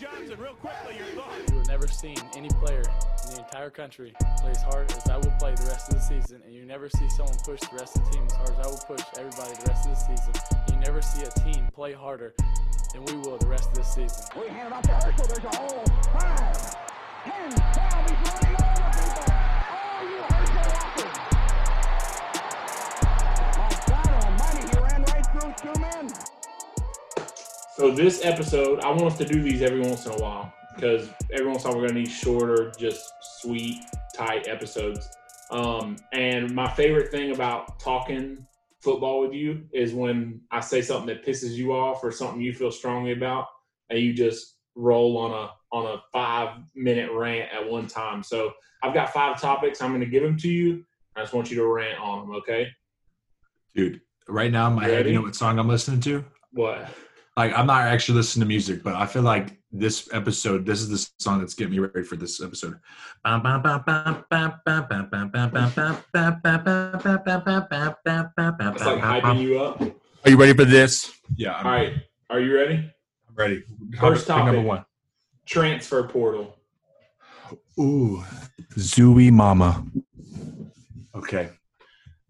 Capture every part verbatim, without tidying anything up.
Johnson, real quickly, your thoughts. You have never seen any player in the entire country play as hard as I will play the rest of the season, and you never see someone push the rest of the team as hard as I will push everybody the rest of the season. You never see a team play harder than we will the rest of this season. We hand it off to Herschel. There's a hole. Five, ten, five. He's running over people. Oh, you Herschel Walker. My God almighty, he ran right through two men. So this episode, I want us to do these every once in a while because every once in a while we're going to need shorter, just sweet, tight episodes. Um, and my favorite thing about talking football with you is when I say something that pisses you off or something you feel strongly about, and you just roll on a on a five-minute rant at one time. So I've got five topics. I'm going to give them to you. I just want you to rant on them, okay? Dude, right now in my head, you know what song I'm listening to? What? Like, I'm not actually listening to music, but I feel like this episode, this is the song that's getting me ready for this episode. It's like hyping you up. Are you ready for this? Yeah. I'm All right. Ready. Are you ready? I'm ready. First topic, number one. Transfer portal. Ooh. Zooey Mama. Okay.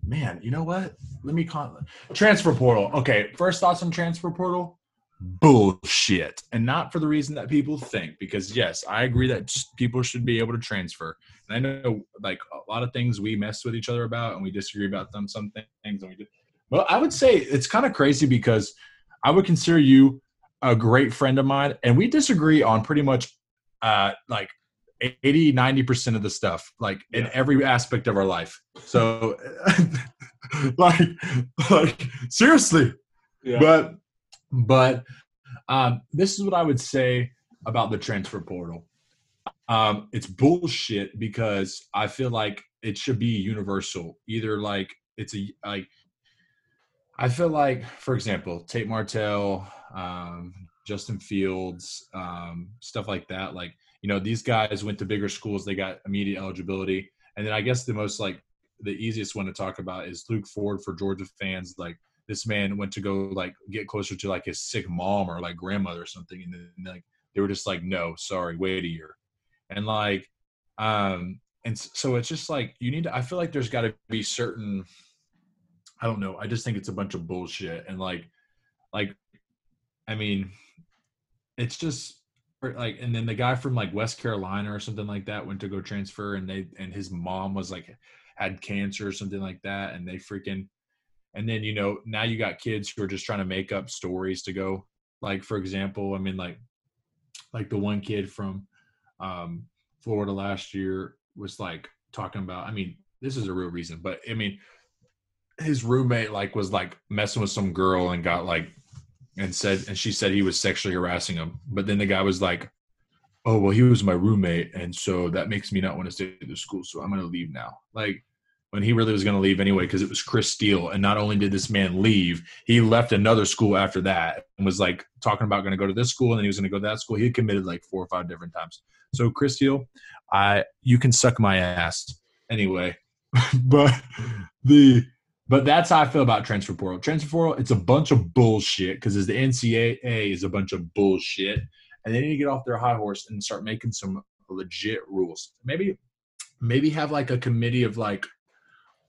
Man, you know what? Let me call it. Transfer portal. Okay. First thoughts on transfer portal? Bullshit, and not for the reason that people think, because yes, I agree that people should be able to transfer, and I know like a lot of things we mess with each other about and we disagree about them, some things, and we do. Well, I would say it's kind of crazy because I would consider you a great friend of mine, and we disagree on pretty much uh like eighty, ninety percent of the stuff, like yeah. in every aspect of our life, so like like seriously yeah. but But um, this is what I would say about the transfer portal. Um, it's bullshit because I feel like it should be universal. Either like it's a like I feel like, for example, Tate Martell, um, Justin Fields, um, stuff like that. Like, you know, these guys went to bigger schools. They got immediate eligibility. And then I guess the most like the easiest one to talk about is Luke Ford for Georgia fans. Like, this man went to go like get closer to like his sick mom or like grandmother or something. And then like, they were just like, no, sorry, wait a year. And like, um, and so it's just like, you need to, I feel like there's gotta be certain, I don't know. I just think it's a bunch of bullshit. And like, like, I mean, it's just like, and then the guy from like West Carolina or something like that went to go transfer, and they, and his mom was like, had cancer or something like that. And they freaking, And then, you know, now you got kids who are just trying to make up stories to go. Like, for example, I mean, like, like the one kid from um, Florida last year was like talking about, I mean, this is a real reason, but I mean, his roommate like was like messing with some girl and got like, and said, and she said he was sexually harassing him. But then the guy was like, oh, well, he was my roommate, and so that makes me not want to stay at the school, so I'm going to leave now. Like, when he really was going to leave anyway, because it was Chris Steele. And not only did this man leave, he left another school after that and was like talking about going to go to this school, and then he was going to go to that school. He committed like four or five different times. So Chris Steele, I, you can suck my ass anyway. but the but that's how I feel about transfer portal. Transfer portal, it's a bunch of bullshit because the N C double A is a bunch of bullshit. And they need to get off their high horse and start making some legit rules. Maybe maybe have like a committee of like,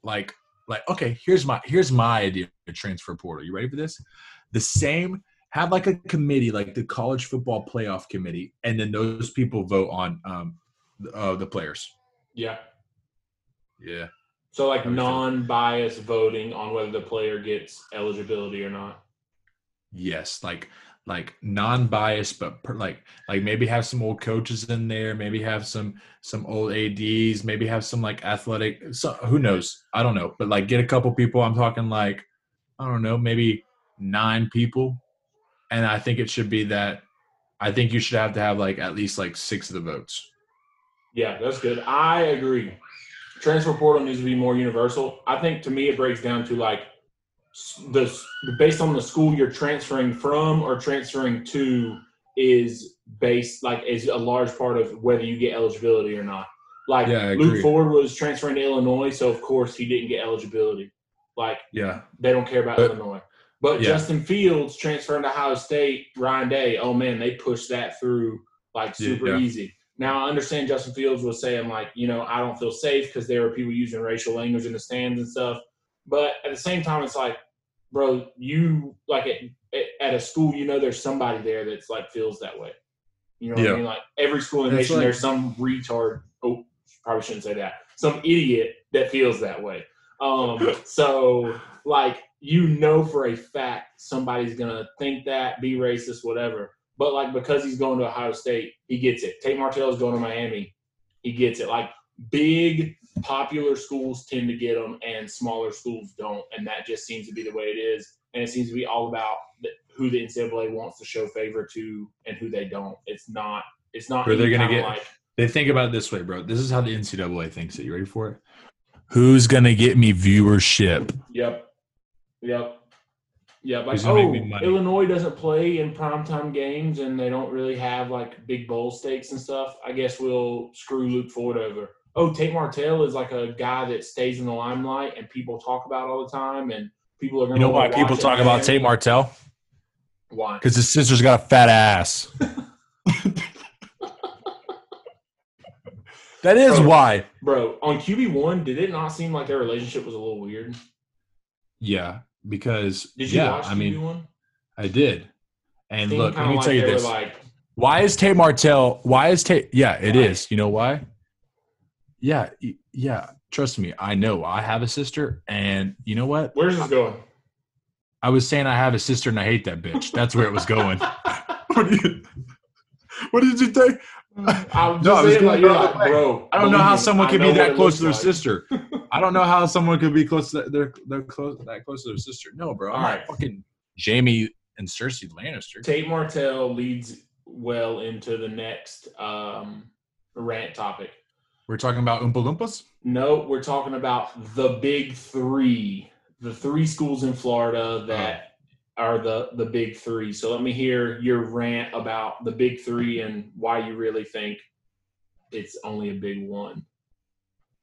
Like, like, okay, here's my, here's my idea of transfer portal. You ready for this? The same, have like a committee, like the college football playoff committee. And then those people vote on um, uh, the players. Yeah. Yeah. So like non-biased voting on whether the player gets eligibility or not. Yes. Like, like non-biased, but per, like, like maybe have some old coaches in there, maybe have some, some old A Ds, maybe have some like athletic, so who knows? I don't know, but like get a couple people. I'm talking like, I don't know, maybe nine people. And I think it should be that, I think you should have to have like at least like six of the votes. Yeah, that's good. I agree. Transfer portal needs to be more universal. I think to me, it breaks down to like, the based on the school you're transferring from or transferring to is based like is a large part of whether you get eligibility or not. Like yeah, Luke Ford was transferring to Illinois, so of course he didn't get eligibility. Like yeah, they don't care about but, Illinois. But yeah. Justin Fields transferring to Ohio State, Ryan Day, oh man, they pushed that through like super yeah, yeah. easy. Now, I understand Justin Fields was saying, like, you know, I don't feel safe because there were people using racial language in the stands and stuff. But at the same time, it's like, bro, you like at, at a school, you know, there's somebody there that's like feels that way. You know what yeah. I mean? Like every school in the nation, like, there's some retard. Oh, probably shouldn't say that. Some idiot that feels that way. Um, so like, you know, for a fact, somebody's going to think that, be racist, whatever. But, like, because he's going to Ohio State, he gets it. Tate Martell is going to Miami. He gets it. Like, big, popular schools tend to get them, and smaller schools don't. And that just seems to be the way it is. And it seems to be all about who the N C double A wants to show favor to and who they don't. It's not – it's not – they're going to get like, – they think about it this way, bro. This is how the N C double A thinks it. You ready for it? Who's going to get me viewership? Yep. Yep. Yeah, like, oh, Illinois doesn't play in primetime games and they don't really have, like, big bowl stakes and stuff. I guess we'll screw Luke Ford over. Oh, Tate Martell is, like, a guy that stays in the limelight and people talk about all the time and people are going to – You know why people talk about game. Tate Martell? Why? Because his sister's got a fat ass. That is bro, why. Bro, on Q B one, did it not seem like their relationship was a little weird? Yeah. Because did you yeah, watch I mean, one? I did, and Seemed look, let me like tell you this: like, why is Tate Martell? Why is Tate? Yeah, it why? is. You know why? Yeah, yeah. Trust me, I know. I have a sister, and you know what? Where's this going? I was saying I have a sister, and I hate that bitch. That's where it was going. what, did you, what did you think? I'm no, I was saying, like, you're like, bro. I don't know how someone could be that close to their sister. I don't know how someone could be close to their their close that close to their sister. No, bro. I'm not fucking Jamie and Cersei Lannister. Tate Martell leads well into the next um, rant topic. We're talking about Oompa Loompas? No, we're talking about the big three, the three schools in Florida that oh. are the the big three. So let me hear your rant about the big three and why you really think it's only a big one.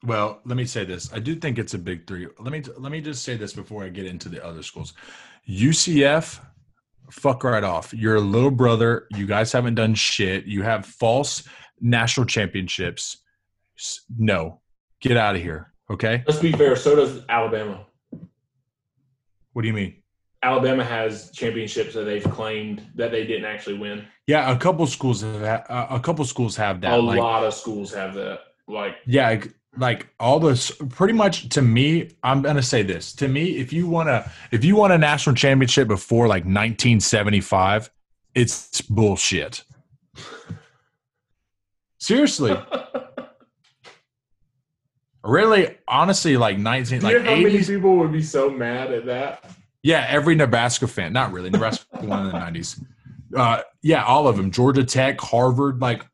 Well, let me say this. I do think it's a big three. Let me let me just say this before I get into the other schools. U C F, fuck right off. You're a little brother. You guys haven't done shit. You have false national championships. No. Get out of here, okay? Let's be fair. So does Alabama. What do you mean? Alabama has championships that they've claimed that they didn't actually win. Yeah, a couple schools have ha- a couple schools have that. A like, lot of schools have that. Like yeah. Like all those, pretty much to me, I'm gonna say this. To me, if you wanna, if you want a national championship before like nineteen seventy-five, it's bullshit. Seriously, really, honestly, like nineteen, like eighty. How many people would be so mad at that? Yeah, every Nebraska fan. Not really. Nebraska won in the nineties. Uh, yeah, all of them. Georgia Tech, Harvard. Like,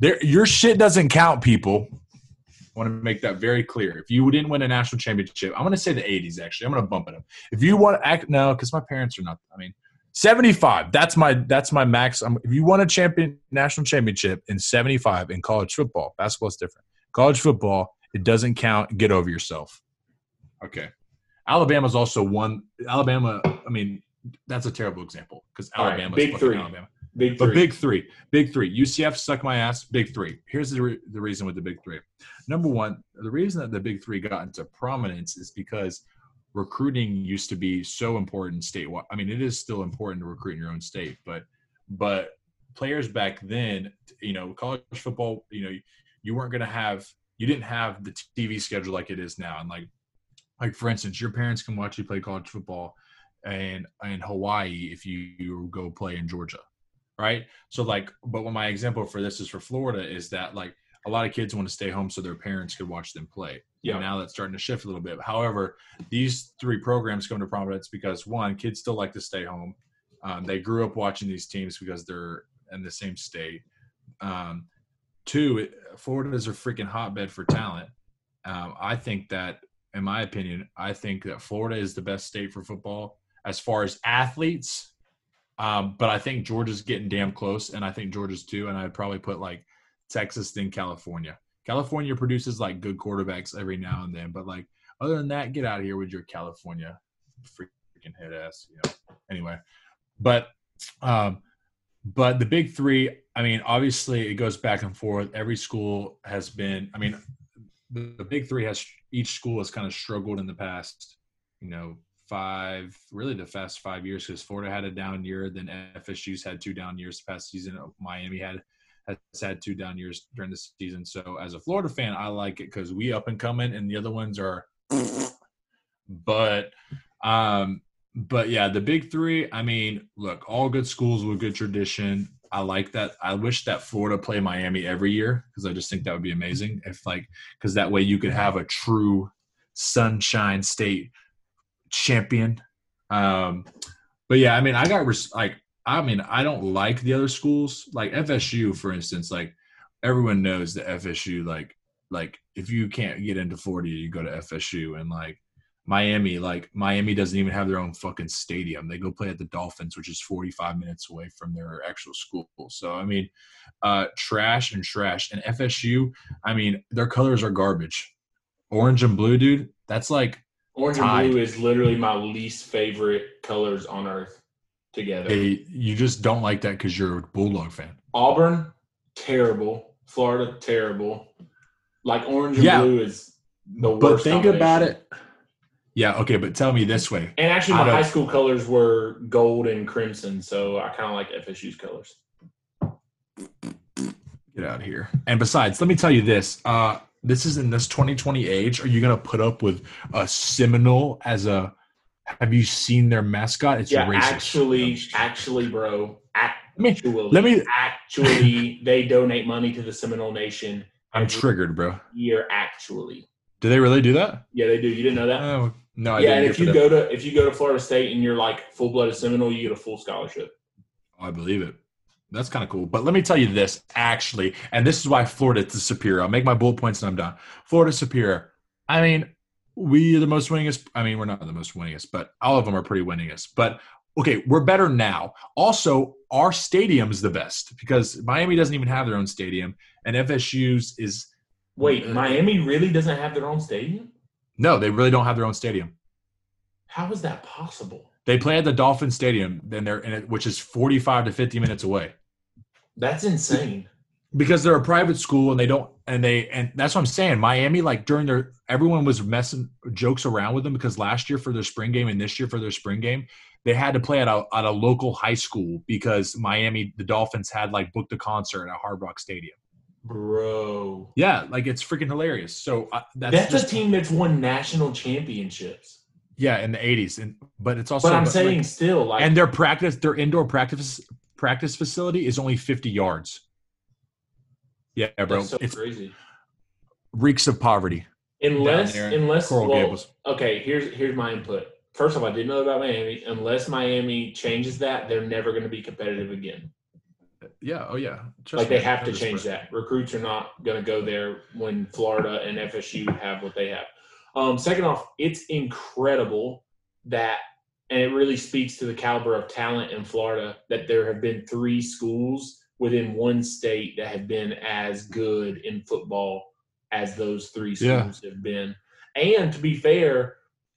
there, your shit doesn't count, people. I want to make that very clear. If you didn't win a national championship, I'm going to say the eighties, actually. I'm going to bump it up. If you want to act – no, because my parents are not – I mean, seventy-five. That's my that's my max. I'm, if you won a champion national championship in seventy-five in college football, basketball is different. College football, it doesn't count. Get over yourself. Okay. Alabama's also one – Alabama – I mean, that's a terrible example because Alabama is fucking Alabama. Big three. But big three. Big three. U C F suck my ass. Big three. Here's the re- the reason with the big three. Number one, the reason that the big three got into prominence is because recruiting used to be so important statewide. I mean, it is still important to recruit in your own state, but but players back then, you know, college football, you know, you, you weren't going to have – you didn't have the T V schedule like it is now. And, like, like for instance, your parents can watch you play college football and in Hawaii if you, you go play in Georgia. Right. So like, but what my example for this is for Florida is that like a lot of kids want to stay home so their parents could watch them play. Yeah. And now that's starting to shift a little bit. However, these three programs come to prominence because one, kids still like to stay home. Um, they grew up watching these teams because they're in the same state. Um, two, it, Florida is a freaking hotbed for talent. Um, I think that, in my opinion, I think that Florida is the best state for football as far as athletes. Um, but I think Georgia's getting damn close, and I think Georgia's too, and I'd probably put, like, Texas, then California. California produces, like, good quarterbacks every now and then, but, like, other than that, get out of here with your California freaking head ass, you know. Anyway, but um, But the big three, I mean, obviously it goes back and forth. Every school has been – I mean, the, the big three has – each school has kind of struggled in the past, you know, five – really the past five years, because Florida had a down year. Then F S U's had two down years the past season. Miami had – has had two down years during the season. So as a Florida fan, I like it because we up and coming and the other ones are but um but yeah, the big three, I mean, look, all good schools with good tradition. I like that. I wish that Florida play Miami every year because I just think that would be amazing if like because that way you could have a true Sunshine State champion. Um but yeah, I mean, I got res- like I mean, I don't like the other schools. Like F S U, for instance, like everyone knows that F S U, like, like if you can't get into Florida, you go to F S U. And like Miami, like Miami doesn't even have their own fucking stadium. They go play at the Dolphins, which is forty-five minutes away from their actual school. So, I mean, uh, trash and trash. And F S U, I mean, their colors are garbage. Orange and blue, dude, that's like Orange tied. And blue is literally my least favorite colors on earth. Together. Hey, you just don't like that because you're a Bulldog fan. Auburn, terrible. Florida, terrible. Like orange and yeah, blue is the worst. But think about it. Yeah, okay, but tell me this way. And actually, my high school colors were gold and crimson, so I kind of like F S U's colors. Get out of here. And besides, let me tell you this. Uh, this is in this twenty twenty age. Are you going to put up with a Seminole as a – have you seen their mascot? It's yeah, racist. Actually, actually, bro. Actually, let me, let me, actually they donate money to the Seminole Nation. I'm triggered, bro. Year, actually. Do they really do that? Yeah, they do. You didn't know that? Oh, no, I yeah, didn't. Yeah, and if you go to if you go to Florida State and you're like full-blooded Seminole, you get a full scholarship. I believe it. That's kind of cool. But let me tell you this, actually, and this is why Florida is superior. I'll make my bullet points and I'm done. Florida superior. I mean – we are the most winningest. I mean, we're not the most winningest, but all of them are pretty winningest. But, okay, we're better now. Also, our stadium's the best because Miami doesn't even have their own stadium, and F S U's is – Wait, uh, Miami really doesn't have their own stadium? No, they really don't have their own stadium. How is that possible? They play at the Dolphin Stadium, then they're in it, which is forty-five to fifty minutes away. That's insane. Because they're a private school and they don't and they and that's what I'm saying. Miami, like during their everyone was messing jokes around with them because last year for their spring game and this year for their spring game, they had to play at a at a local high school because Miami, the Dolphins had like booked a concert at Hard Rock Stadium. Bro. Yeah, like it's freaking hilarious. So uh, that's that's just, a team that's won national championships. Yeah, in the eighties, and but it's also. But I'm but, saying like, still, like, and their practice, their indoor practice practice facility is only fifty yards. Yeah, bro. That's so it's crazy. Reeks of poverty. Unless, unless, Coral well, Gables. Okay, here's here's my input. First of all, I didn't know about Miami. Unless Miami changes that, they're never going to be competitive again. Yeah, oh yeah. Trust like me, they have to change that. Recruits are not going to go there when Florida and F S U have what they have. Um, second off, it's incredible that, and it really speaks to the caliber of talent in Florida, that there have been three schools within one state that have been as good in football as those three schools yeah. have been. And to be fair,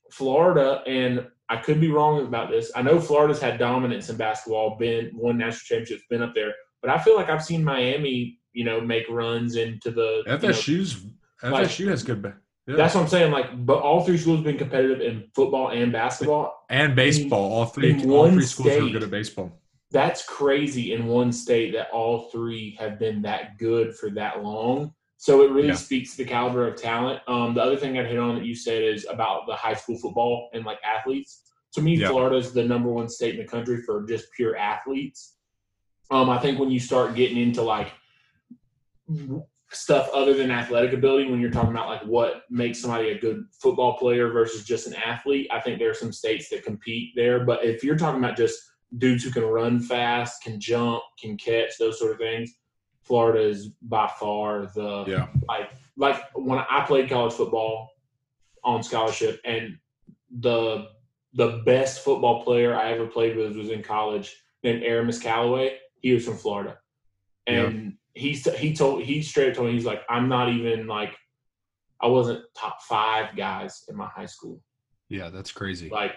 Florida, and I could be wrong about this, I know Florida's had dominance in basketball, been won national championships, been up there, but I feel like I've seen Miami, you know, make runs into the F S U's. You know, F S U like, has good yeah. That's what I'm saying. Like, but all three schools have been competitive in football and basketball and baseball. In, all three, all three schools state, are good at baseball. That's crazy in one state that all three have been that good for that long. So it really yeah. speaks to the caliber of talent. Um, the other thing I'd hit on that you said is about the high school football and, like, athletes. To me, yeah. Florida is the number one state in the country for just pure athletes. Um, I think when you start getting into, like, stuff other than athletic ability, when you're talking about, like, what makes somebody a good football player versus just an athlete, I think there are some states that compete there. But if you're talking about just – dudes who can run fast, can jump, can catch, those sort of things. Florida is by far the yeah. like like when I played college football on scholarship, and the the best football player I ever played with was in college named Aramis Calloway. He was from Florida, and yeah. he he told he straight up told me he's like I'm not even like I wasn't top five guys in my high school. Yeah, that's crazy. Like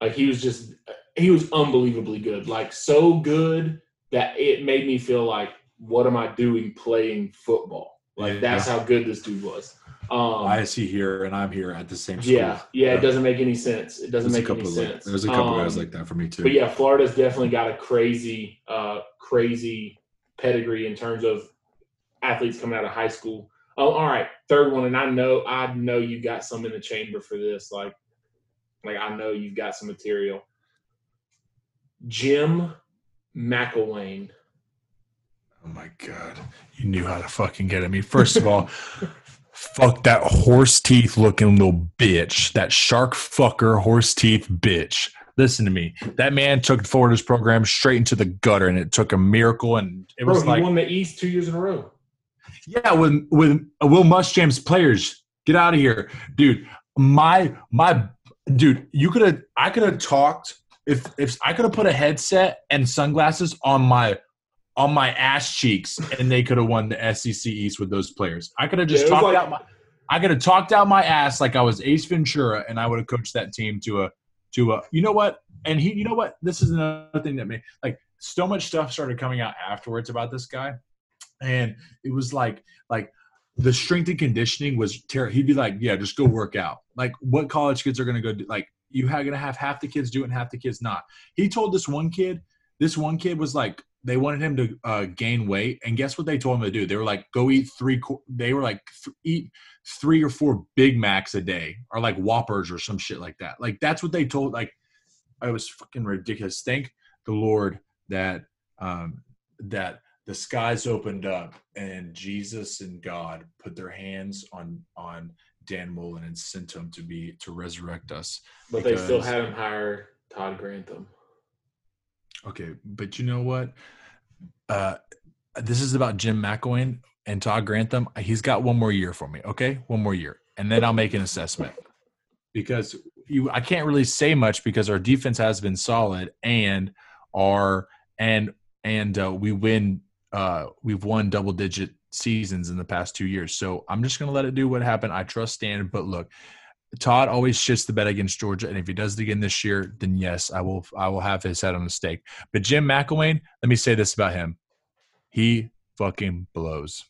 like he was just. He was unbelievably good, like so good that it made me feel like, what am I doing playing football? Like, that's yeah. how good this dude was. Um, Why is he here and I'm here at the same school? Yeah, yeah, it doesn't make any sense. It doesn't make any sense. There's a couple um, guys like that for me too. But yeah, Florida's definitely got a crazy, uh, crazy pedigree in terms of athletes coming out of high school. Oh, all right, third one, and I know, I know you got some in the chamber for this. Like, like I know you've got some material. Jim McElwain. Oh my God, you knew how to fucking get at me. First of all. Fuck that horse teeth looking little bitch. That shark fucker horse teeth bitch. Listen to me. That man took Florida's program straight into the gutter, and it took a miracle. And it Bro, was he like, won the East two years in a row. Yeah, with with Will Muschamp's players. Get out of here, dude. My my dude, you could have. I could have talked if if I could have put a headset and sunglasses on my. on my ass cheeks, and they could have won the S E C East with those players. I could have just yeah, talked like, out my I could have talked out my ass like I was Ace Ventura, and I would have coached that team to a to a you know what? And he you know what? This is another thing that made like so much stuff started coming out afterwards about this guy. And it was like like the strength and conditioning was terrible. He'd be like, yeah, just go work out. Like, what college kids are gonna go do? Like, you have gonna have half the kids do it and half the kids not. He told this one kid, this one kid was like, they wanted him to uh, gain weight, and guess what they told him to do? They were like, "Go eat three." They were like, th- "Eat three or four Big Macs a day, or like Whoppers or some shit like that." Like, that's what they told. Like, it was fucking ridiculous. Thank the Lord that um, that the skies opened up, and Jesus and God put their hands on on Dan Mullen and sent him to be to resurrect us. But because, they still haven't hired Todd Grantham. Okay, but you know what? Uh, this is about Jim McElwain and Todd Grantham. He's got one more year for me, okay? One more year, and then I'll make an assessment. Because you, I can't really say much because our defense has been solid, and our and and uh, we win. Uh, we've won double-digit seasons in the past two years. So I'm just gonna let it do what happened. I trust Dan, but look. Todd always shits the bed against Georgia, and if he does it again this year, then yes, I will I will have his head on a stake. But Jim McElwain, let me say this about him. He fucking blows.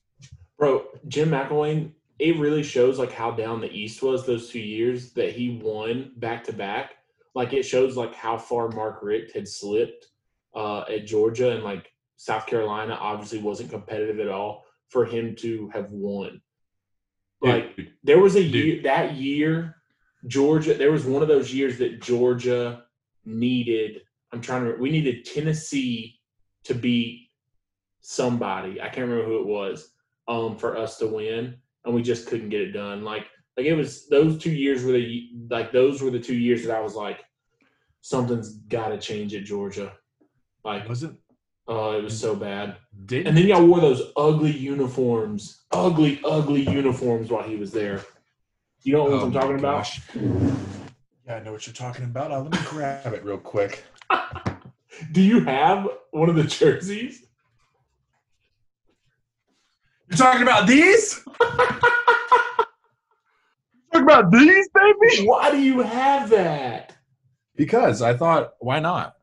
Bro, Jim McElwain, it really shows like how down the East was those two years that he won back-to-back. Like, it shows like how far Mark Richt had slipped uh, at Georgia, and like South Carolina obviously wasn't competitive at all for him to have won. Like, dude, there was a dude. year – that year, Georgia – there was one of those years that Georgia needed – I'm trying to – we needed Tennessee to beat somebody. I can't remember who it was um, for us to win, and we just couldn't get it done. Like, like it was – those two years were the – like, those were the two years that I was like, something's got to change at Georgia. Like, was it? Oh, uh, it was so bad. Did and then y'all wore those ugly uniforms, ugly, ugly uniforms while he was there. You know what oh I'm talking gosh. about? Yeah, I know what you're talking about. I'll let me grab it real quick. Do you have one of the jerseys? You're talking about these? You're talking about these, baby? Why do you have that? Because I thought, why not?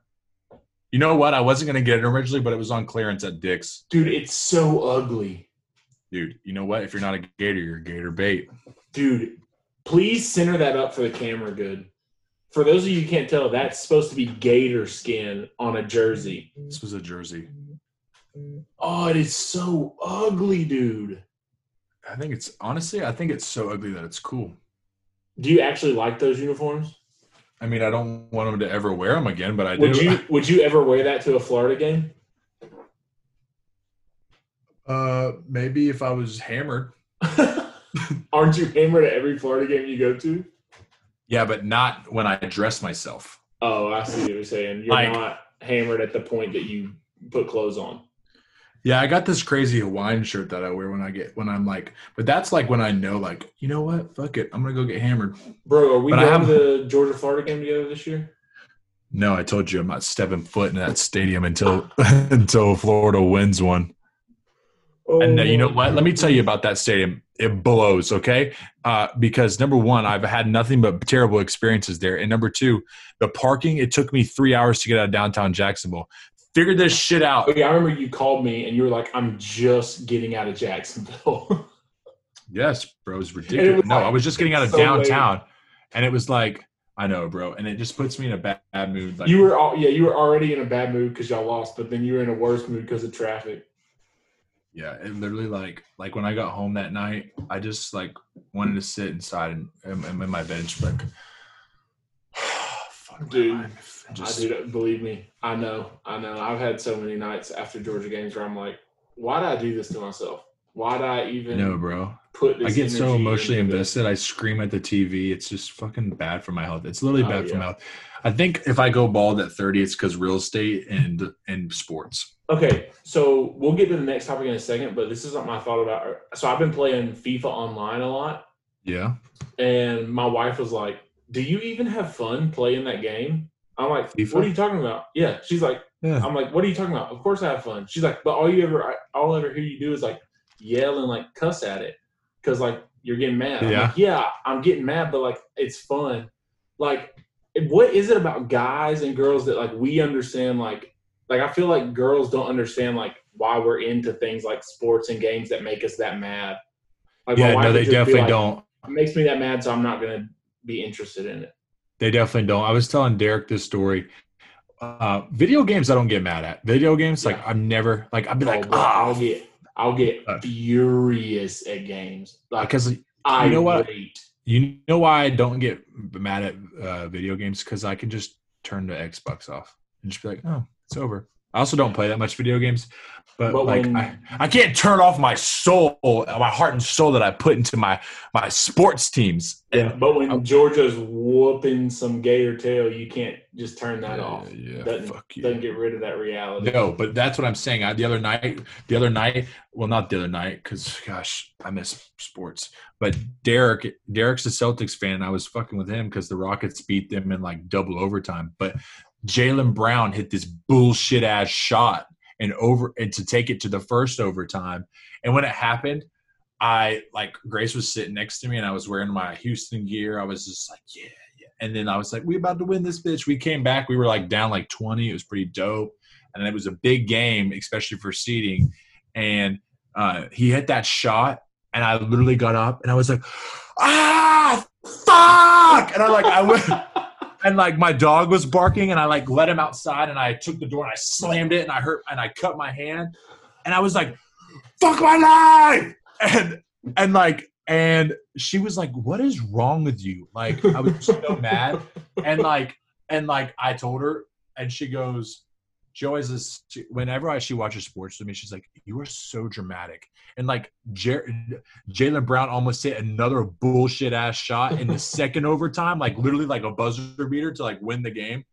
You know what? I wasn't going to get it originally, but it was on clearance at Dick's. Dude, it's so ugly. Dude, you know what? If you're not a gator, you're a gator bait. Dude, please center that up for the camera good. For those of you who can't tell, that's supposed to be gator skin on a jersey. This was a jersey. Oh, it is so ugly, dude. I think it's – honestly, I think it's so ugly that it's cool. Do you actually like those uniforms? I mean, I don't want him to ever wear them again, but I would do. You, would you ever wear that to a Florida game? Uh, maybe if I was hammered. Aren't you hammered at every Florida game you go to? Yeah, but not when I dress myself. Oh, I see what you're saying. You're like, not hammered at the point that you put clothes on. Yeah, I got this crazy Hawaiian shirt that I wear when I get when I'm like, but that's like when I know, like, you know what, fuck it, I'm gonna go get hammered. Bro, are we but going to the Georgia Florida game together this year? No, I told you I'm not stepping foot in that stadium until until Florida wins one. Oh. And uh, you know what? Let me tell you about that stadium. It blows, okay? Uh, because number one, I've had nothing but terrible experiences there, and number two, the parking. It took me three hours to get out of downtown Jacksonville. Figure this shit out. Yeah, I remember you called me and you were like, I'm just getting out of Jacksonville. Yes, bro. It was ridiculous. It was no, like, I was just getting out of so downtown. Late. And it was like, I know, bro. And it just puts me in a bad, bad mood. Like, you were all, yeah, you were already in a bad mood because y'all lost, but then you were in a worse mood because of traffic. Yeah, it literally, like, like when I got home that night, I just, like, wanted to sit inside and, and, and in my bed and just like, fuck, dude. Just, I do, believe me. I know. I know. I've had so many nights after Georgia games where I'm like, why did I do this to myself? Why did I even no, bro. put this I get so emotionally invested. I scream at the T V. It's just fucking bad for my health. It's literally oh, bad yeah. for my health. I think if I go bald at thirty, it's because real estate and, and sports. Okay, so we'll get to the next topic in a second, but this is something I thought about. So I've been playing FIFA online a lot. Yeah. And my wife was like, do you even have fun playing that game? I'm like, FIFA? What are you talking about? Yeah. She's like, yeah. I'm like, what are you talking about? Of course I have fun. She's like, but all you ever, I, all I ever hear you do is like yell and like cuss at it. Cause like you're getting mad. Yeah. I'm like, yeah, I'm getting mad, but like, it's fun. Like, what is it about guys and girls that like, we understand, like, like, I feel like girls don't understand like why we're into things like sports and games that make us that mad. Like, yeah, no, they definitely like, don't. It makes me that mad. So I'm not going to be interested in it. They definitely don't. I was telling Derek this story. Uh, video games, I don't get mad at. Video games, yeah. like, I'm never, like, I'd be oh, like, oh. I'll get, I'll get uh, furious at games. Like, because you I know what? Hate. You know why I don't get mad at uh, video games? Because I can just turn the Xbox off and just be like, oh, it's over. I also don't play that much video games, but, but like when, I, I can't turn off my soul, my heart and soul that I put into my, my sports teams. Yeah, and, but when I, Georgia's whooping some gator tail, you can't just turn that yeah, off. Yeah, doesn't, fuck you. Doesn't get rid of that reality. No, but that's what I'm saying. I, the other night, the other night, well, not the other night, because gosh, I miss sports. But Derek, Derek's a Celtics fan. And I was fucking with him because the Rockets beat them in like double overtime, but. Jalen Brown hit this bullshit ass shot and over and to take it to the first overtime. And when it happened, I like Grace was sitting next to me and I was wearing my Houston gear. I was just like, yeah, yeah. And then I was like, we about to win this bitch. We came back. We were like down like twenty. It was pretty dope. And it was a big game, especially for seeding. And uh, he hit that shot. And I literally got up and I was like, ah, fuck. And I like, I went. And, like, my dog was barking, and I, like, let him outside, and I took the door, and I slammed it, and I hurt, and I cut my hand. And I was like, fuck my life! And, and like, and she was like, what is wrong with you? Like, I was so mad. And, like, and, like, I told her, and she goes, she always is, she, whenever I, she watches sports with me, she's like, you are so dramatic. And, like, Jer- Jalen Brown almost hit another bullshit-ass shot in the second overtime, like, literally, like, a buzzer beater to, like, win the game.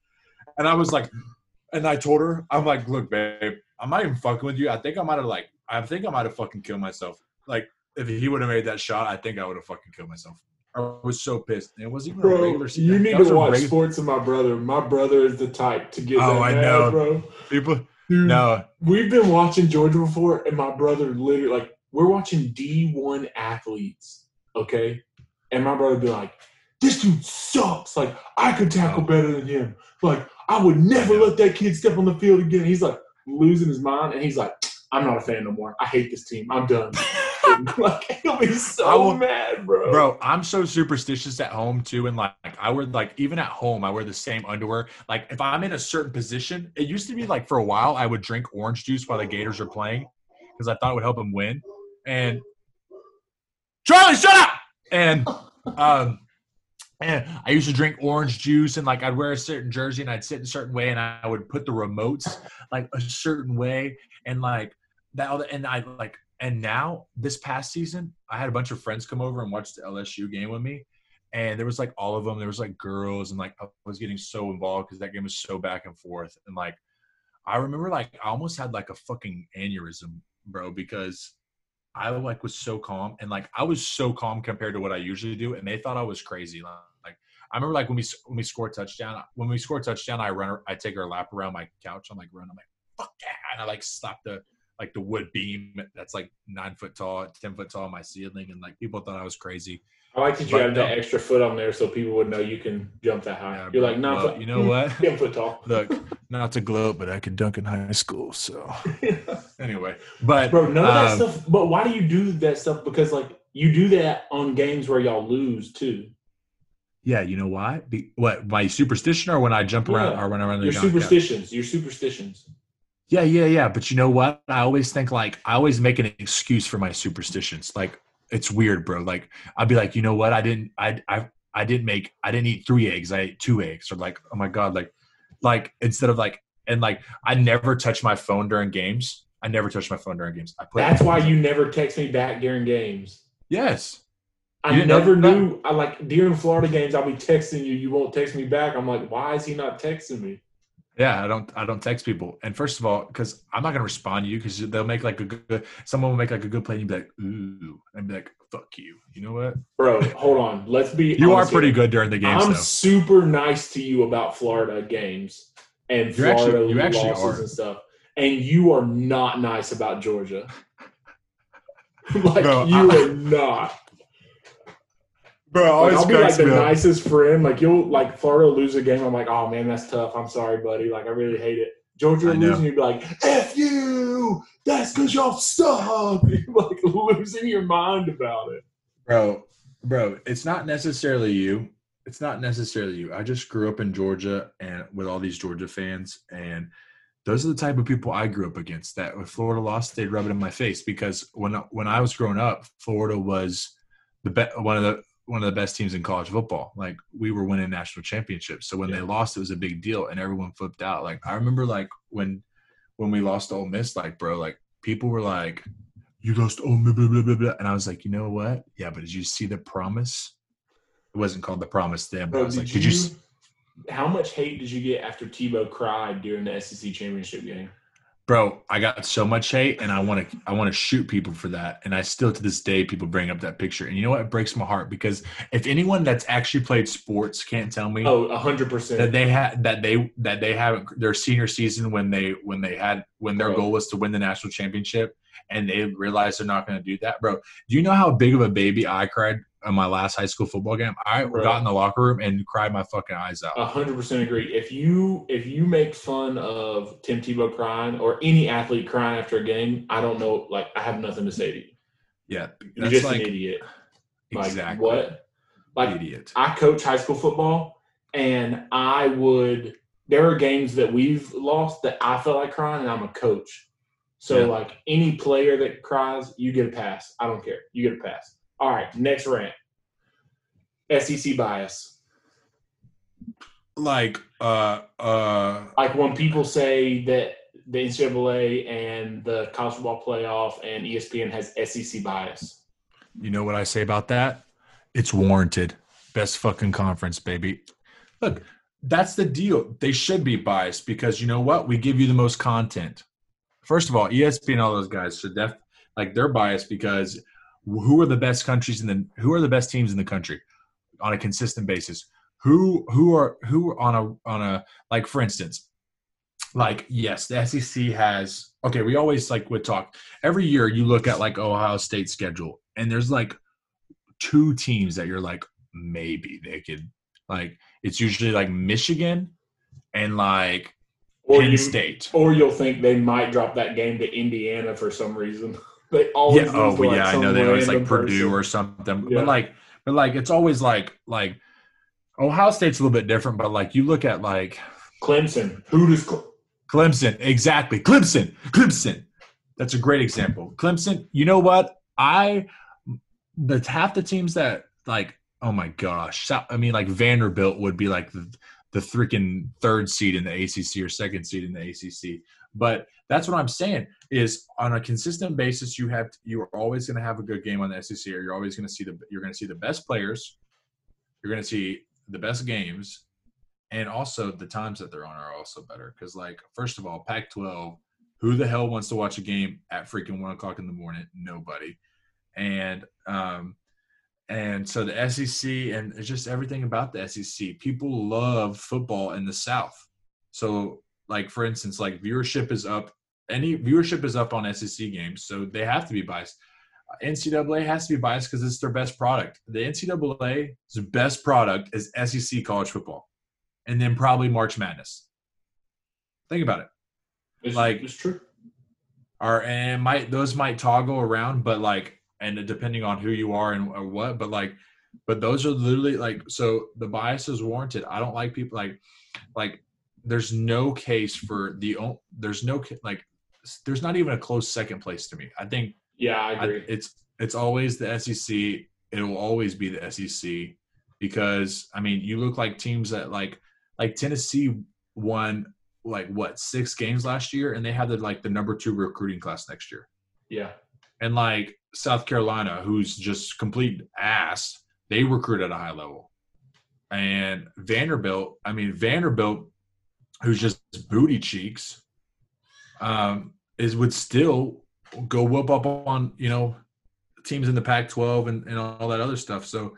And I was like – and I told her, I'm like, look, babe, I'm not even fucking with you. I think I might have, like – I think I might have fucking killed myself. Like, if he would have made that shot, I think I would have fucking killed myself. I was so pissed. It wasn't even bro, a regular season. You need to watch regular... sports with my brother. My brother is the type to get oh, that I mad, know. Bro. People, dude, no. We've been watching Georgia before, and my brother literally, like, we're watching D one athletes, okay? And my brother be like, this dude sucks. Like, I could tackle oh. better than him. Like, I would never I let that kid step on the field again. He's, like, losing his mind, and he's like, I'm not a fan no more. I hate this team. I'm done. Like, he'll be so I will, mad, bro. Bro, I'm so superstitious at home, too. And, like, I wear, like, even at home, I wear the same underwear. Like, if I'm in a certain position, it used to be, like, for a while, I would drink orange juice while the Gators are playing because I thought it would help them win. And, Charlie, shut up! And, um, and I used to drink orange juice and, like, I'd wear a certain jersey and I'd sit in a certain way and I would put the remotes, like, a certain way. And, like, that other, and I, like, And now, this past season, I had a bunch of friends come over and watch the L S U game with me. And there was, like, all of them. There was, like, girls. And, like, I was getting so involved because that game was so back and forth. And, like, I remember, like, I almost had, like, a fucking aneurysm, bro, because I, like, was so calm. And, like, I was so calm compared to what I usually do. And they thought I was crazy. Like, I remember, like, when we when we score a touchdown, when we score a touchdown, I run, I take her lap around my couch. I'm, like, running. I'm, like, fuck yeah. And I, like, slap the – like the wood beam that's like nine foot tall, ten foot tall on my ceiling, and like people thought I was crazy. I like that you but, have that extra foot on there so people would know you can jump that high. Yeah, You're like, nah, well, you know what? ten foot tall. Look, Not to gloat, but I could dunk in high school. So anyway, but bro, none um, of that stuff. But why do you do that stuff? Because like you do that on games where y'all lose too. Yeah, you know why? Be, what my superstition, or when I jump yeah. around, or when I run the your superstitions, couch. your superstitions. Yeah, yeah, yeah. But you know what? I always think like I always make an excuse for my superstitions. Like it's weird, bro. Like I'd be like, you know what? I didn't, I, I, I didn't make, I didn't eat three eggs. I ate two eggs. Or like, oh my god, like, like instead of like, and like, I never touch my phone during games. I never touch my phone during games. I play That's why you never text me back during games. Yes. I never knew. I like during Florida games, I'll be texting you. You won't text me back. I'm like, why is he not texting me? Yeah, I don't. I don't text people. And first of all, because I'm not gonna respond to you, because they'll make like a good. Someone will make like a good play, and you'd be like, ooh, and I'd be like, fuck you. You know what, bro? Hold on. Let's be. You are pretty good during the games. I'm though. super nice to you about Florida games and You're Florida actually, you actually losses are. and stuff, and you are not nice about Georgia. like bro, you I, are not. Bro, always like, I'll be like the up. nicest friend. Like you'll like Florida lose a game. I'm like, oh man, that's tough. I'm sorry, buddy. Like I really hate it. Georgia losing, you'd be like, F you. That's because y'all suck. Like losing your mind about it. Bro, bro, it's not necessarily you. It's not necessarily you. I just grew up in Georgia and with all these Georgia fans, and those are the type of people I grew up against. That if Florida lost, they'd rub it in my face, because when when I was growing up, Florida was the be- one of the one of the best teams in college football. Like we were winning national championships. So when yeah. they lost, it was a big deal and everyone flipped out. Like I remember like when, when we lost to Ole Miss, like bro, like people were like, you lost Ole Miss, blah, blah, blah, blah. And I was like, you know what? Yeah. But did you see the promise? It wasn't called the promise then, but bro, I was did like, you, did you, how much hate did you get after Tebow cried during the S E C championship game? Bro, I got so much hate, and I want to I want to shoot people for that. And I still, to this day, people bring up that picture. And you know what? It breaks my heart, because if anyone that's actually played sports can't tell me, oh, a hundred percent that they had that they that they haven't their senior season when they when they had when their bro. goal was to win the national championship, and they realized they're not going to do that, bro. Do you know how big of a baby I cried in my last high school football game? I bro. got in the locker room and cried my fucking eyes out. A hundred percent agree. If you if you make fun of Tim Tebow crying or any athlete crying after a game, I don't know. Like I have nothing to say to you. Yeah, that's you're just like, an idiot. Exactly. Like, what? Like idiot. I coach high school football, and I would. There are games that we've lost that I felt like crying, and I'm a coach. So yeah. like any player that cries, you get a pass. I don't care. You get a pass. All right, next rant. S E C bias. Like, uh, uh, like when people say that the N C double A and the college football playoff and E S P N has S E C bias. You know what I say about that? It's warranted. Best fucking conference, baby. Look, that's the deal. They should be biased, because you know what? We give you the most content. First of all, E S P N and all those guys should def like they're biased, because who are the best countries in the who are the best teams in the country on a consistent basis? Who who are who on a on a like for instance, like yes, the S E C has okay, we always like would talk every year you look at like Ohio State's schedule, and there's like two teams that you're like, maybe they could like it's usually like Michigan and like or Penn you, State. Or you'll think they might drop that game to Indiana for some reason. They always yeah, oh, like yeah, I know they always like person. Purdue or something. Yeah. But like but like it's always like like Ohio State's a little bit different, but like you look at like Clemson. Who does Cle- Clemson, exactly. Clemson. Clemson. That's a great example. Clemson, you know what? I the half the teams that like oh my gosh. I mean like Vanderbilt would be like the, the freaking third seed in the A C C or second seed in the A C C. But that's what I'm saying is on a consistent basis, you have to, you are always going to have a good game on the S E C, or you're always going to see the you're going to see the best players, you're going to see the best games, and also the times that they're on are also better. Because like first of all, Pac twelve, who the hell wants to watch a game at freaking one o'clock in the morning? Nobody. And um, and so the S E C and it's just everything about the S E C. People love football in the South, so. Like, for instance, like viewership is up. Any viewership is up on S E C games, so they have to be biased. N C double A has to be biased because it's their best product. The N C double A's best product is S E C college football, and then probably March Madness. Think about it. It's, like, it's true. Are and might those might toggle around, but like, and depending on who you are and or what, but like, but those are literally like, so the bias is warranted. I don't like people like, like there's no case for the there's no like there's not even a close second place to me. I think yeah, I agree. I, it's it's always the S E C. It will always be the S E C because I mean you look like teams that like like Tennessee won like what six games last year and they had the, like the number two recruiting class next year. Yeah, and like South Carolina, who's just complete ass, they recruit at a high level, and Vanderbilt. I mean Vanderbilt, who's just booty cheeks, um, is would still go whoop up on you know teams in the Pac twelve and, and all that other stuff. So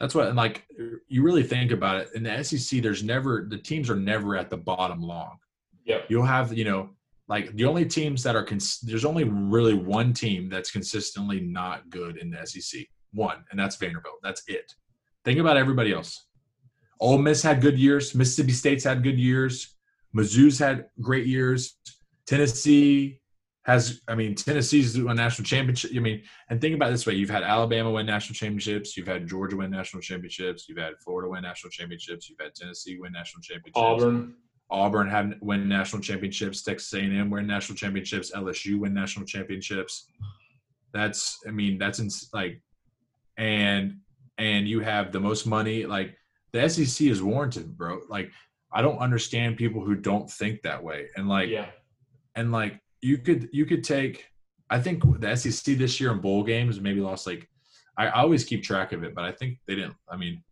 that's what and like you really think about it in the S E C. There's never the teams are never at the bottom long. Yeah, you'll have you know like the only teams that are cons- there's only really one team that's consistently not good in the S E C. One, and that's Vanderbilt. That's it. Think about everybody else. Ole Miss had good years. Mississippi State's had good years. Mizzou's had great years. Tennessee has, I mean, Tennessee's a national championship. I mean, and think about it this way. You've had Alabama win national championships. You've had Georgia win national championships. You've had Florida win national championships. You've had Tennessee win national championships. Auburn. Auburn have win national championships. Texas A and M win national championships. L S U win national championships. That's, I mean, that's ins- like – And and you have the most money. Like the S E C is warranted, bro. Like I don't understand people who don't think that way. And like, yeah. and like you could you could take. I think the S E C this year in bowl games maybe lost like. I always keep track of it, but I think they didn't. I mean,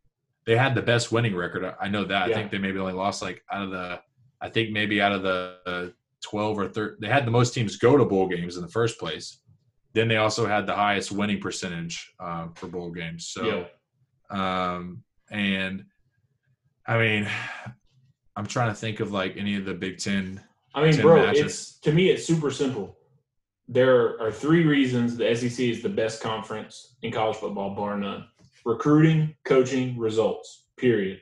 they had the best winning record. I, I know that. Yeah. I think they maybe only lost like out of the. I think maybe out of the uh, twelve or thirteen. They had the most teams go to bowl games in the first place. Then they also had the highest winning percentage uh, for bowl games. So, yeah. um, and I mean, I'm trying to think of like any of the Big Ten. I mean, ten bro, matches. It's to me, it's super simple. There are three reasons the S E C is the best conference in college football, bar none: recruiting, coaching, results. Period.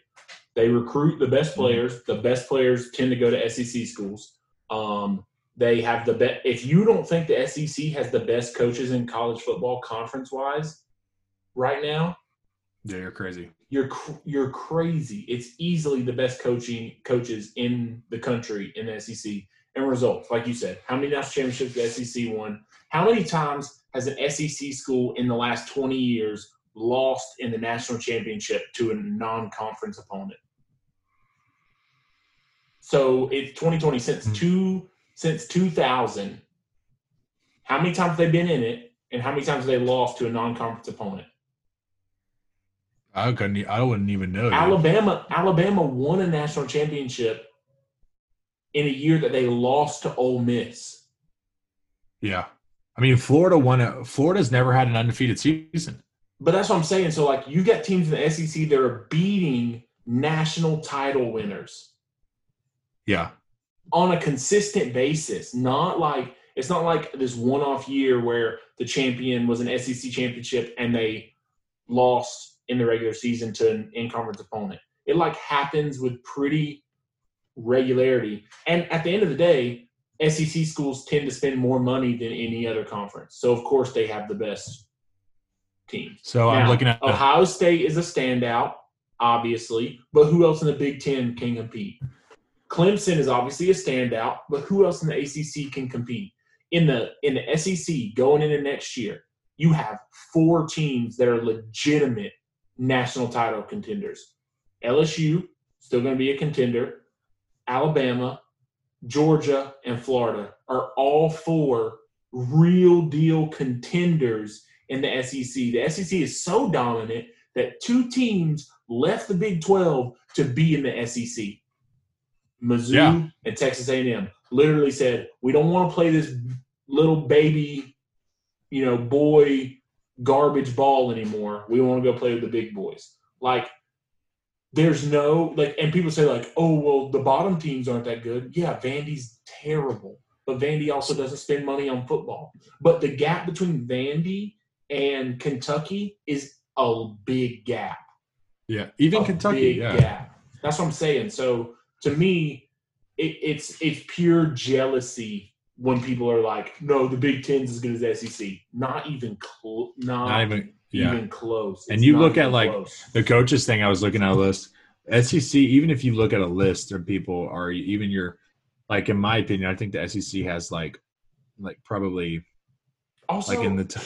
They recruit the best players. The best players tend to go to S E C schools. Um, They have the best. If you don't think the S E C has the best coaches in college football conference-wise right now, yeah, you're crazy. You're cr- you're crazy. It's easily the best coaching coaches in the country in the S E C. And results, like you said, how many national championships the S E C won? How many times has an S E C school in the last twenty years lost in the national championship to a non-conference opponent? So it's twenty twenty since mm-hmm. two. Since two thousand, how many times have they been in it, and how many times have they lost to a non-conference opponent? I couldn't. I wouldn't even know. Alabama, dude. Alabama won a national championship in a year that they lost to Ole Miss. Yeah, I mean, Florida won. A, Florida's never had an undefeated season. But that's what I'm saying. So, like, you got teams in the S E C that are beating national title winners. Yeah. On a consistent basis, not like it's not like this one-off year where the champion was an S E C championship and they lost in the regular season to an in-conference opponent. It like happens with pretty regularity. And at the end of the day, S E C schools tend to spend more money than any other conference. So of course they have the best team. So now, I'm looking at Ohio State is a standout, obviously, but who else in the Big Ten can compete? Clemson is obviously a standout, but who else in the A C C can compete? In the in the S E C going into next year, you have four teams that are legitimate national title contenders. L S U, still going to be a contender. Alabama, Georgia, and Florida are all four real deal contenders in the S E C. The S E C is so dominant that two teams left the Big twelve to be in the S E C. Mizzou yeah. and Texas A and M literally said, we don't want to play this little baby, you know, boy garbage ball anymore. We want to go play with the big boys. Like, there's no – like, and people say, like, oh, well, the bottom teams aren't that good. Yeah, Vandy's terrible, but Vandy also doesn't spend money on football. But the gap between Vandy and Kentucky is a big gap. Yeah, even a Kentucky, big yeah. gap. That's what I'm saying. So – to me, it, it's it's pure jealousy when people are like, no, the Big Ten's as good as S E C. Not even close. Not, not even, yeah. even close. It's and you look at like close. The coaches thing. I was looking at a list. S E C. Even if you look at a list of people, or even your, like in my opinion, I think the S E C has like, like probably, also like in the t-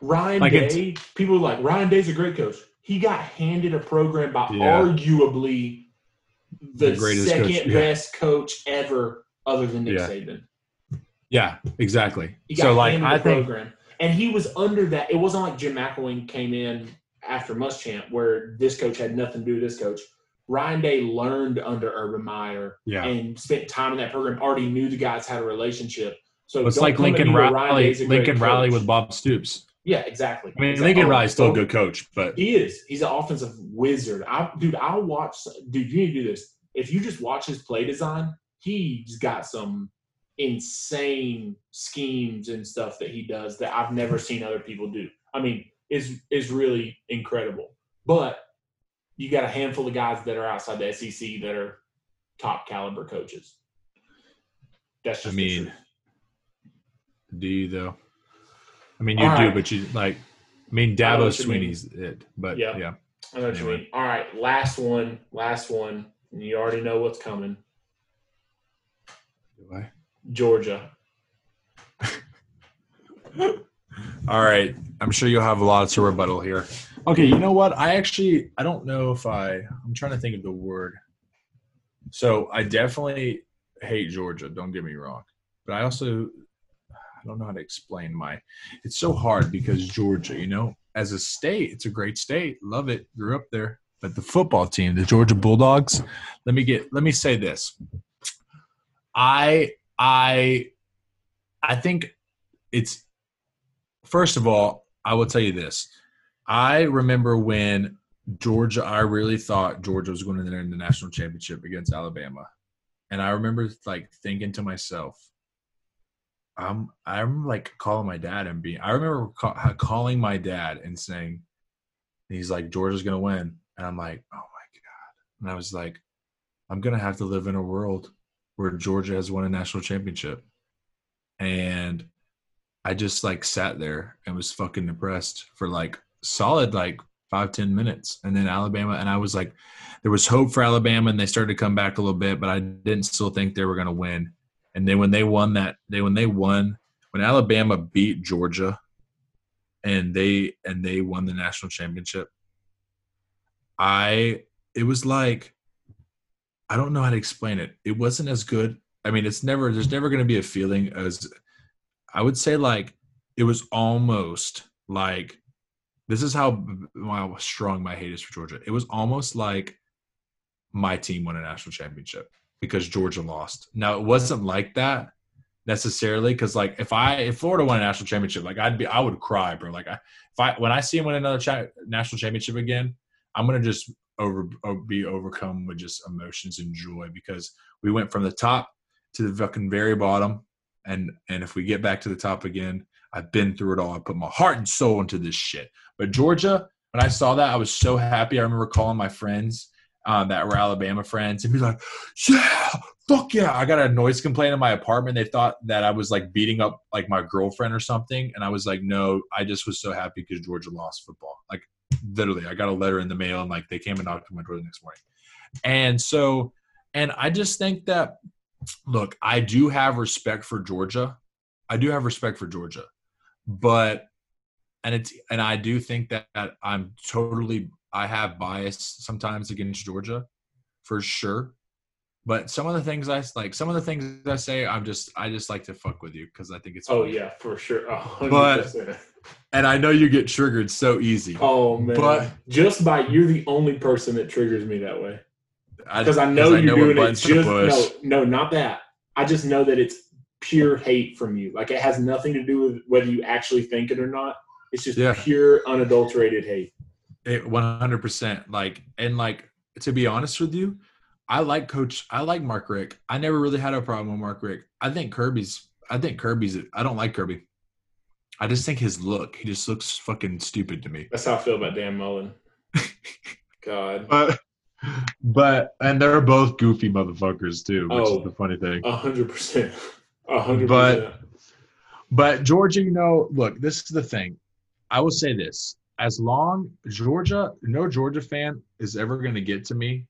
Ryan like Day. T- people are like Ryan Day's a great coach. He got handed a program by yeah. arguably the, the greatest second coach. Yeah. best coach ever, other than Nick yeah. Saban. Yeah, exactly. He got so like I think, program. And he was under that. It wasn't like Jim McElwain came in after Muschamp, where this coach had nothing to do with this coach. Ryan Day learned under Urban Meyer yeah. and spent time in that program. Already knew the guys had a relationship. So it's like Lincoln Riley. Lincoln Riley with Bob Stoops. Yeah, exactly. I mean, exactly. Lincoln Riley's still a good coach, but he is. He's an offensive wizard. I, dude, I'll watch. Dude, you need to do this. If you just watch his play design, he's got some insane schemes and stuff that he does that I've never seen other people do. I mean, is is really incredible. But you got a handful of guys that are outside the S E C that are top caliber coaches. That's just I mean, do you though? I mean, you All do, right. but you like. I mean, Dabo Sweeney's it, but yep. yeah. I know what anyway. you mean. All right, last one, last one. You already know what's coming. Do I? Georgia. All right. I'm sure you'll have lots of rebuttal here. Okay, you know what? I actually – I don't know if I – I'm trying to think of the word. So I definitely hate Georgia. Don't get me wrong. But I also – I don't know how to explain my – it's so hard because Georgia, you know, as a state, it's a great state. Love it. Grew up there. But the football team, the Georgia Bulldogs, let me get – let me say this. I – I I think it's – first of all, I will tell you this. I remember when Georgia – I really thought Georgia was going to win the national championship against Alabama. And I remember, like, thinking to myself, I'm, I'm like, calling my dad and being – I remember call, calling my dad and saying – he's like, Georgia's going to win. And I'm like, oh, my God. And I was like, I'm going to have to live in a world – where Georgia has won a national championship. And I just, like, sat there and was fucking depressed for, like, solid, like, five, ten minutes. And then Alabama, and I was like, there was hope for Alabama, and they started to come back a little bit, but I didn't still think they were going to win. And then when they won that – they when they won – when Alabama beat Georgia and they and they won the national championship, I – it was like – I don't know how to explain it. It wasn't as good. I mean, it's never, there's never going to be a feeling as, I would say, like, it was almost like, this is how, how strong my hate is for Georgia. It was almost like my team won a national championship because Georgia lost. Now, it wasn't like that necessarily because, like, if I, if Florida won a national championship, like, I'd be, I would cry, bro. Like, I, if I, when I see him win another cha- national championship again, I'm going to just, Over, be overcome with just emotions and joy because we went from the top to the fucking very bottom, and and if we get back to the top again, I've been through it all. I put my heart and soul into this shit. But Georgia, when I saw that, I was so happy. I remember calling my friends um, that were Alabama friends and be like, "Yeah, fuck yeah!" I got a noise complaint in my apartment. They thought that I was like beating up like my girlfriend or something, and I was like, "No, I just was so happy because Georgia lost football." Like. Literally, I got a letter in the mail, and like they came and knocked on my door the next morning. And so, and I just think that, look, I do have respect for Georgia. I do have respect for Georgia, but and it's and I do think that, that I'm totally I have bias sometimes against Georgia, for sure. But some of the things I like, some of the things I say, I'm just I just like to fuck with you because I think it's. Oh funny. Yeah, for sure. one hundred percent. But. And I know you get triggered so easy. Oh, man. But just by you're the only person that triggers me that way. Because I, I know you're doing it just – no, no, not that. I just know that it's pure hate from you. Like it has nothing to do with whether you actually think it or not. It's just yeah. pure unadulterated hate. It one hundred percent. Like and like to be honest with you, I like Coach – I like Mark Richt. I never really had a problem with Mark Richt. I think Kirby's – I think Kirby's – I don't like Kirby. I just think his look, he just looks fucking stupid to me. That's how I feel about Dan Mullen. God. But, But and they're both goofy motherfuckers too, which oh, is the funny thing. A hundred percent. A hundred percent. But Georgia, you know, look, this is the thing. I will say this. As long Georgia, no Georgia fan is ever going to get to me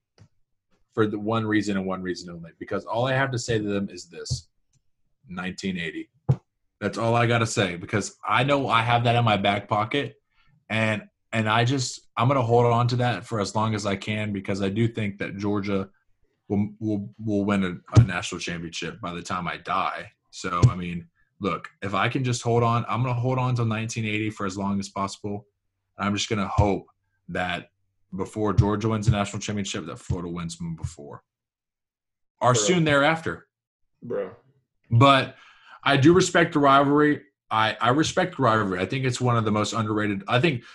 for the one reason and one reason only, because all I have to say to them is this: nineteen eighty. That's all I got to say, because I know I have that in my back pocket, and and I just I'm going to hold on to that for as long as I can, because I do think that Georgia will will, will win a, a national championship by the time I die. So, I mean, look, if I can just hold on, I'm going to hold on to nineteen eighty for as long as possible. I'm just going to hope that before Georgia wins the national championship, that Florida wins them before. Or Bro. soon thereafter. Bro. But I do respect the rivalry. I, I respect the rivalry. I think it's one of the most underrated. I think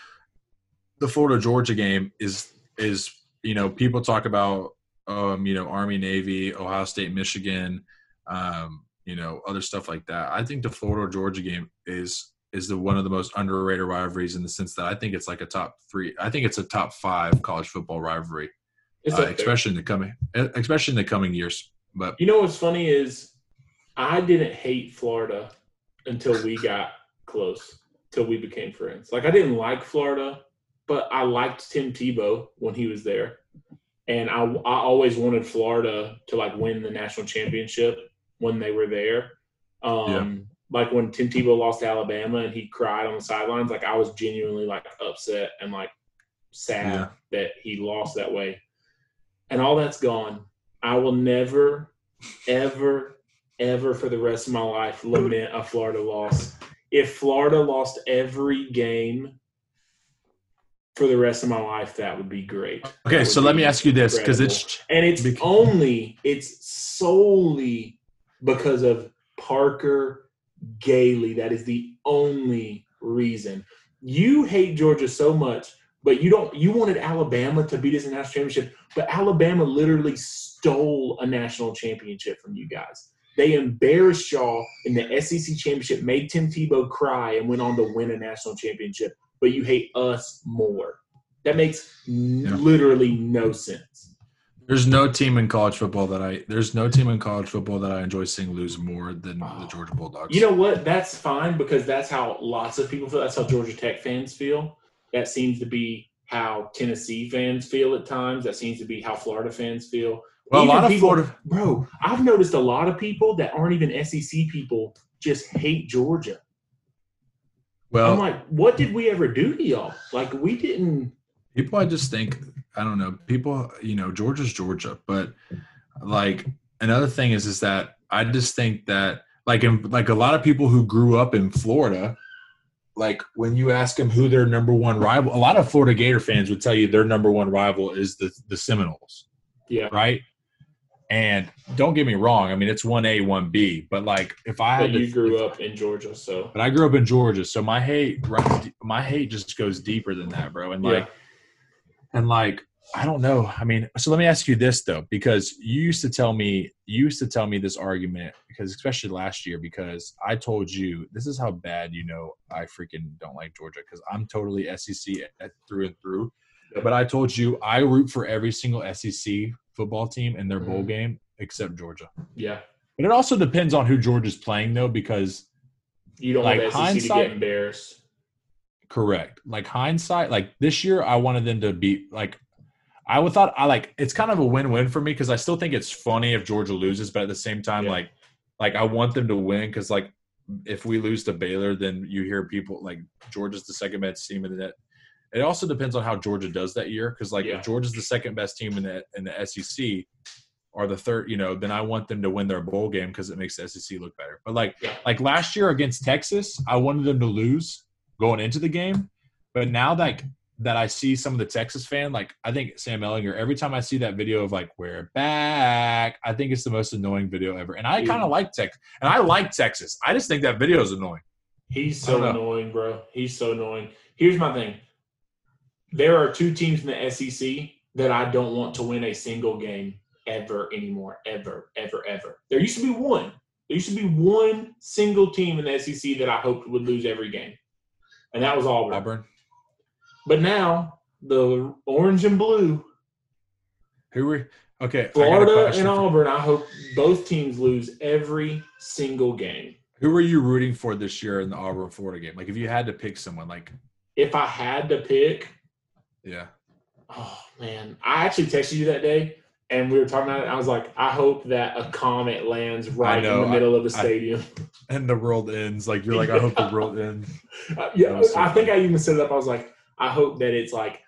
the Florida-Georgia game is, is you know, people talk about, um, you know, Army, Navy, Ohio State, Michigan, um, you know, other stuff like that. I think the Florida-Georgia game is – is the one of the most underrated rivalries, in the sense that I think it's like a top three. I think it's a top five college football rivalry, uh, especially in the coming, especially in the coming years. But you know what's funny is I didn't hate Florida until we got close, till we became friends. Like I didn't like Florida, but I liked Tim Tebow when he was there, and I I always wanted Florida to like win the national championship when they were there. Um, yeah. Like when Tim Tebow lost to Alabama and he cried on the sidelines, like I was genuinely like upset and like sad yeah. that he lost that way. And all that's gone. I will never, ever, ever for the rest of my life lament a Florida loss. If Florida lost every game for the rest of my life, that would be great. Okay, so let me ask you this, because it's – and it's because- only – it's solely because of Parker – Gailey. That is the only reason. You hate Georgia so much, but you don't. You wanted Alabama to beat us in the national championship, but Alabama literally stole a national championship from you guys. They embarrassed y'all in the S E C championship, made Tim Tebow cry, and went on to win a national championship. But you hate us more. That makes yeah. literally no sense. There's no team in college football that I there's no team in college football that I enjoy seeing lose more than oh. the Georgia Bulldogs. You know what? That's fine, because that's how lots of people feel. That's how Georgia Tech fans feel. That seems to be how Tennessee fans feel at times. That seems to be how Florida fans feel. Well, even a lot of people, Florida, bro. I've noticed a lot of people that aren't even S E C people just hate Georgia. Well, I'm like, what did we ever do to y'all? Like, we didn't. People, I just think. I don't know, people, you know, Georgia's Georgia. But, like, another thing is is that I just think that, like, in, like a lot of people who grew up in Florida, like when you ask them who their number one rival, a lot of Florida Gator fans would tell you their number one rival is the, the Seminoles. Yeah. Right? And don't get me wrong. I mean, it's one A, one B. But, like, if I had – But you to, grew up in Georgia, so – But I grew up in Georgia. So my hate, my hate just goes deeper than that, bro. And, like yeah. – And, like, I don't know. I mean, so let me ask you this, though, because you used to tell me you used to tell me this argument, because especially last year, because I told you this is how bad, you know, I freaking don't like Georgia, because I'm totally S E C through and through. But I told you I root for every single S E C football team in their bowl game except Georgia. Yeah. But it also depends on who Georgia's playing, though, because you don't like want the S E C to get embarrassed. Correct. Like hindsight, like this year I wanted them to beat, like I would thought I like, it's kind of a win-win for me, because I still think it's funny if Georgia loses, but at the same time, yeah. like, like I want them to win. Cause like if we lose to Baylor, then you hear people like Georgia's the second best team in the, it also depends on how Georgia does that year. Cause like yeah. if Georgia's the second best team in the, in the S E C or the third, you know, then I want them to win their bowl game, cause it makes the S E C look better. But like, yeah. like last year against Texas, I wanted them to lose going into the game, but now that that I see some of the Texas fan, like I think Sam Ehlinger, every time I see that video of like we're back, I think it's the most annoying video ever. And I kind of like Texas, and I like Texas. I just think that video is annoying. He's so annoying, bro. He's so annoying. Here's my thing: there are two teams in the S E C that I don't want to win a single game ever anymore, ever, ever, ever. There used to be one. There used to be one single team in the S E C that I hoped would lose every game. And that was Auburn. Auburn. But now the orange and blue Who were – okay. Florida and Auburn, I hope both teams lose every single game. Who were you rooting for this year in the Auburn-Florida game? Like, if you had to pick someone, like – If I had to pick – Yeah. Oh, man. I actually texted you that day, and we were talking about it. I was like, I hope that a comet lands right know, in the middle I, of the stadium. I, and the world ends. Like, you're like, yeah. I hope the world ends. Uh, yeah, so I funny. think I even set it up. I was like, I hope that it's, like,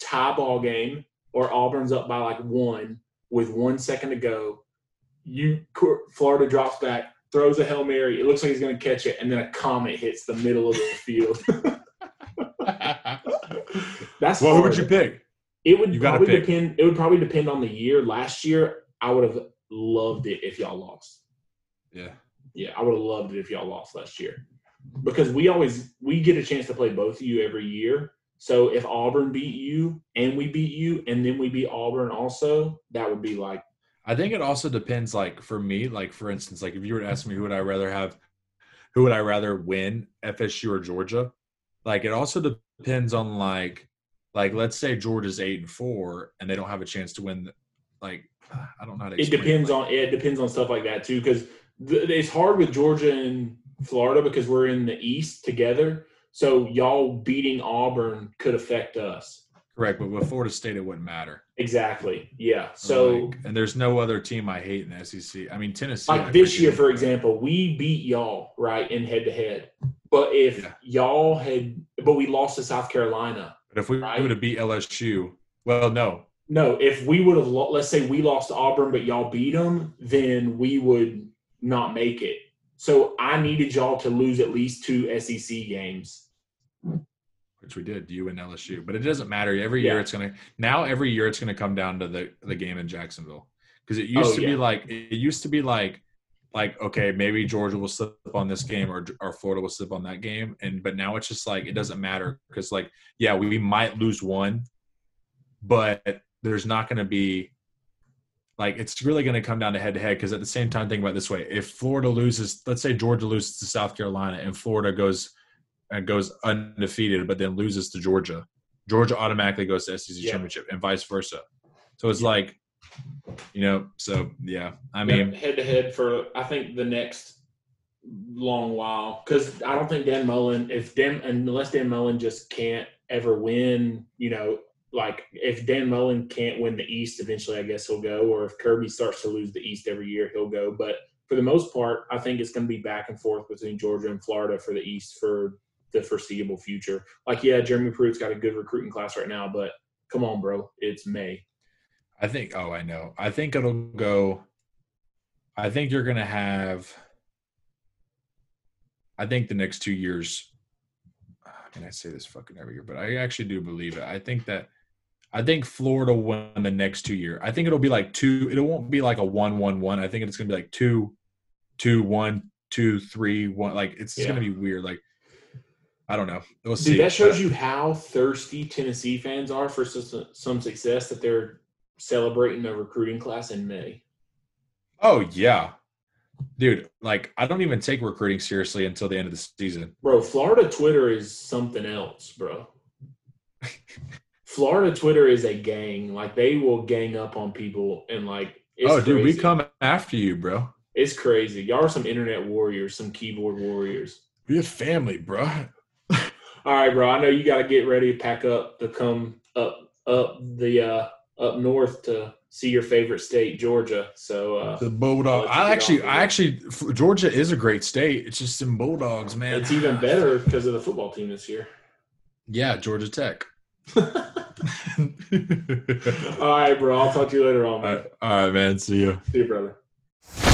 tie ball game or Auburn's up by, like, one with one second to go. You Florida drops back, throws a Hail Mary. It looks like he's going to catch it, and then a comet hits the middle of the field. That's well, Florida. Who would you pick? It would you probably depend. It would probably depend on the year. Last year, I would have loved it if y'all lost. Yeah, yeah, I would have loved it if y'all lost last year, because we always we get a chance to play both of you every year. So if Auburn beat you and we beat you and then we beat Auburn also, that would be like. I think it also depends. Like for me, like for instance, like if you were to ask me, who would I rather have? Who would I rather win, F S U or Georgia? Like it also depends on like. Like, let's say Georgia's eight and four, and they don't have a chance to win. Like, I don't know how to explain it. Depends on, it depends on stuff like that, too, because th- it's hard with Georgia and Florida because we're in the East together. So, y'all beating Auburn could affect us. Correct, but with Florida State, it wouldn't matter. Exactly, yeah. So like, and there's no other team I hate in the S E C. I mean, Tennessee. Like I this year, for example, we beat y'all, right, in head-to-head. But if yeah. y'all had – but we lost to South Carolina – But if we right. would have beat L S U, well, no. No, if we would have lo- – let's say we lost to Auburn but y'all beat them, then we would not make it. So I needed y'all to lose at least two S E C games. Which we did, you and L S U. But it doesn't matter. Every yeah. year it's going to – now every year it's going to come down to the, the game in Jacksonville. Because it used oh, to yeah. be like – it used to be like, like, okay, maybe Georgia will slip on this game or or Florida will slip on that game. And but now it's just like it doesn't matter because, like, yeah, we, we might lose one, but there's not going to be – like it's really going to come down to head-to-head because at the same time, think about it this way. If Florida loses – let's say Georgia loses to South Carolina and Florida goes and goes undefeated but then loses to Georgia, Georgia automatically goes to S E C yeah. championship and vice versa. So it's yeah. like – You know, so yeah, I mean, head to head for I think the next long while because I don't think Dan Mullen, if Dan, unless Dan Mullen just can't ever win, you know, like if Dan Mullen can't win the East, eventually I guess he'll go, or if Kirby starts to lose the East every year, he'll go. But for the most part, I think it's going to be back and forth between Georgia and Florida for the East for the foreseeable future. Like, yeah, Jeremy Pruitt's got a good recruiting class right now, but come on, bro, it's May. I think – oh, I know. I think it'll go – I think you're going to have – I think the next two years – I mean, I say this fucking every year, but I actually do believe it. I think that – I think Florida won the next two years. I think it'll be like two – it won't be like a one one one. I think it's going to be like two, two, one, two, three, one. Like, it's yeah. going to be weird. Like, I don't know. We'll see. Dude, that shows you how thirsty Tennessee fans are for some success that they're – celebrating a recruiting class in May. Oh, yeah. Dude, like, I don't even take recruiting seriously until the end of the season. Bro, Florida Twitter is something else, bro. Florida Twitter is a gang. Like, they will gang up on people and, like, it's Oh, dude, crazy. We come after you, bro. It's crazy. Y'all are some internet warriors, some keyboard warriors. We're family, bro. All right, bro. I know you got to get ready to pack up to come up, up the – uh up north to see your favorite state, Georgia. So uh, the Bulldogs. I actually, I actually, Georgia is a great state. It's just some Bulldogs, man. It's even better because of the football team this year. Yeah, Georgia Tech. All right, bro. I'll talk to you later on, man. All right, all right man. See you. See you, brother.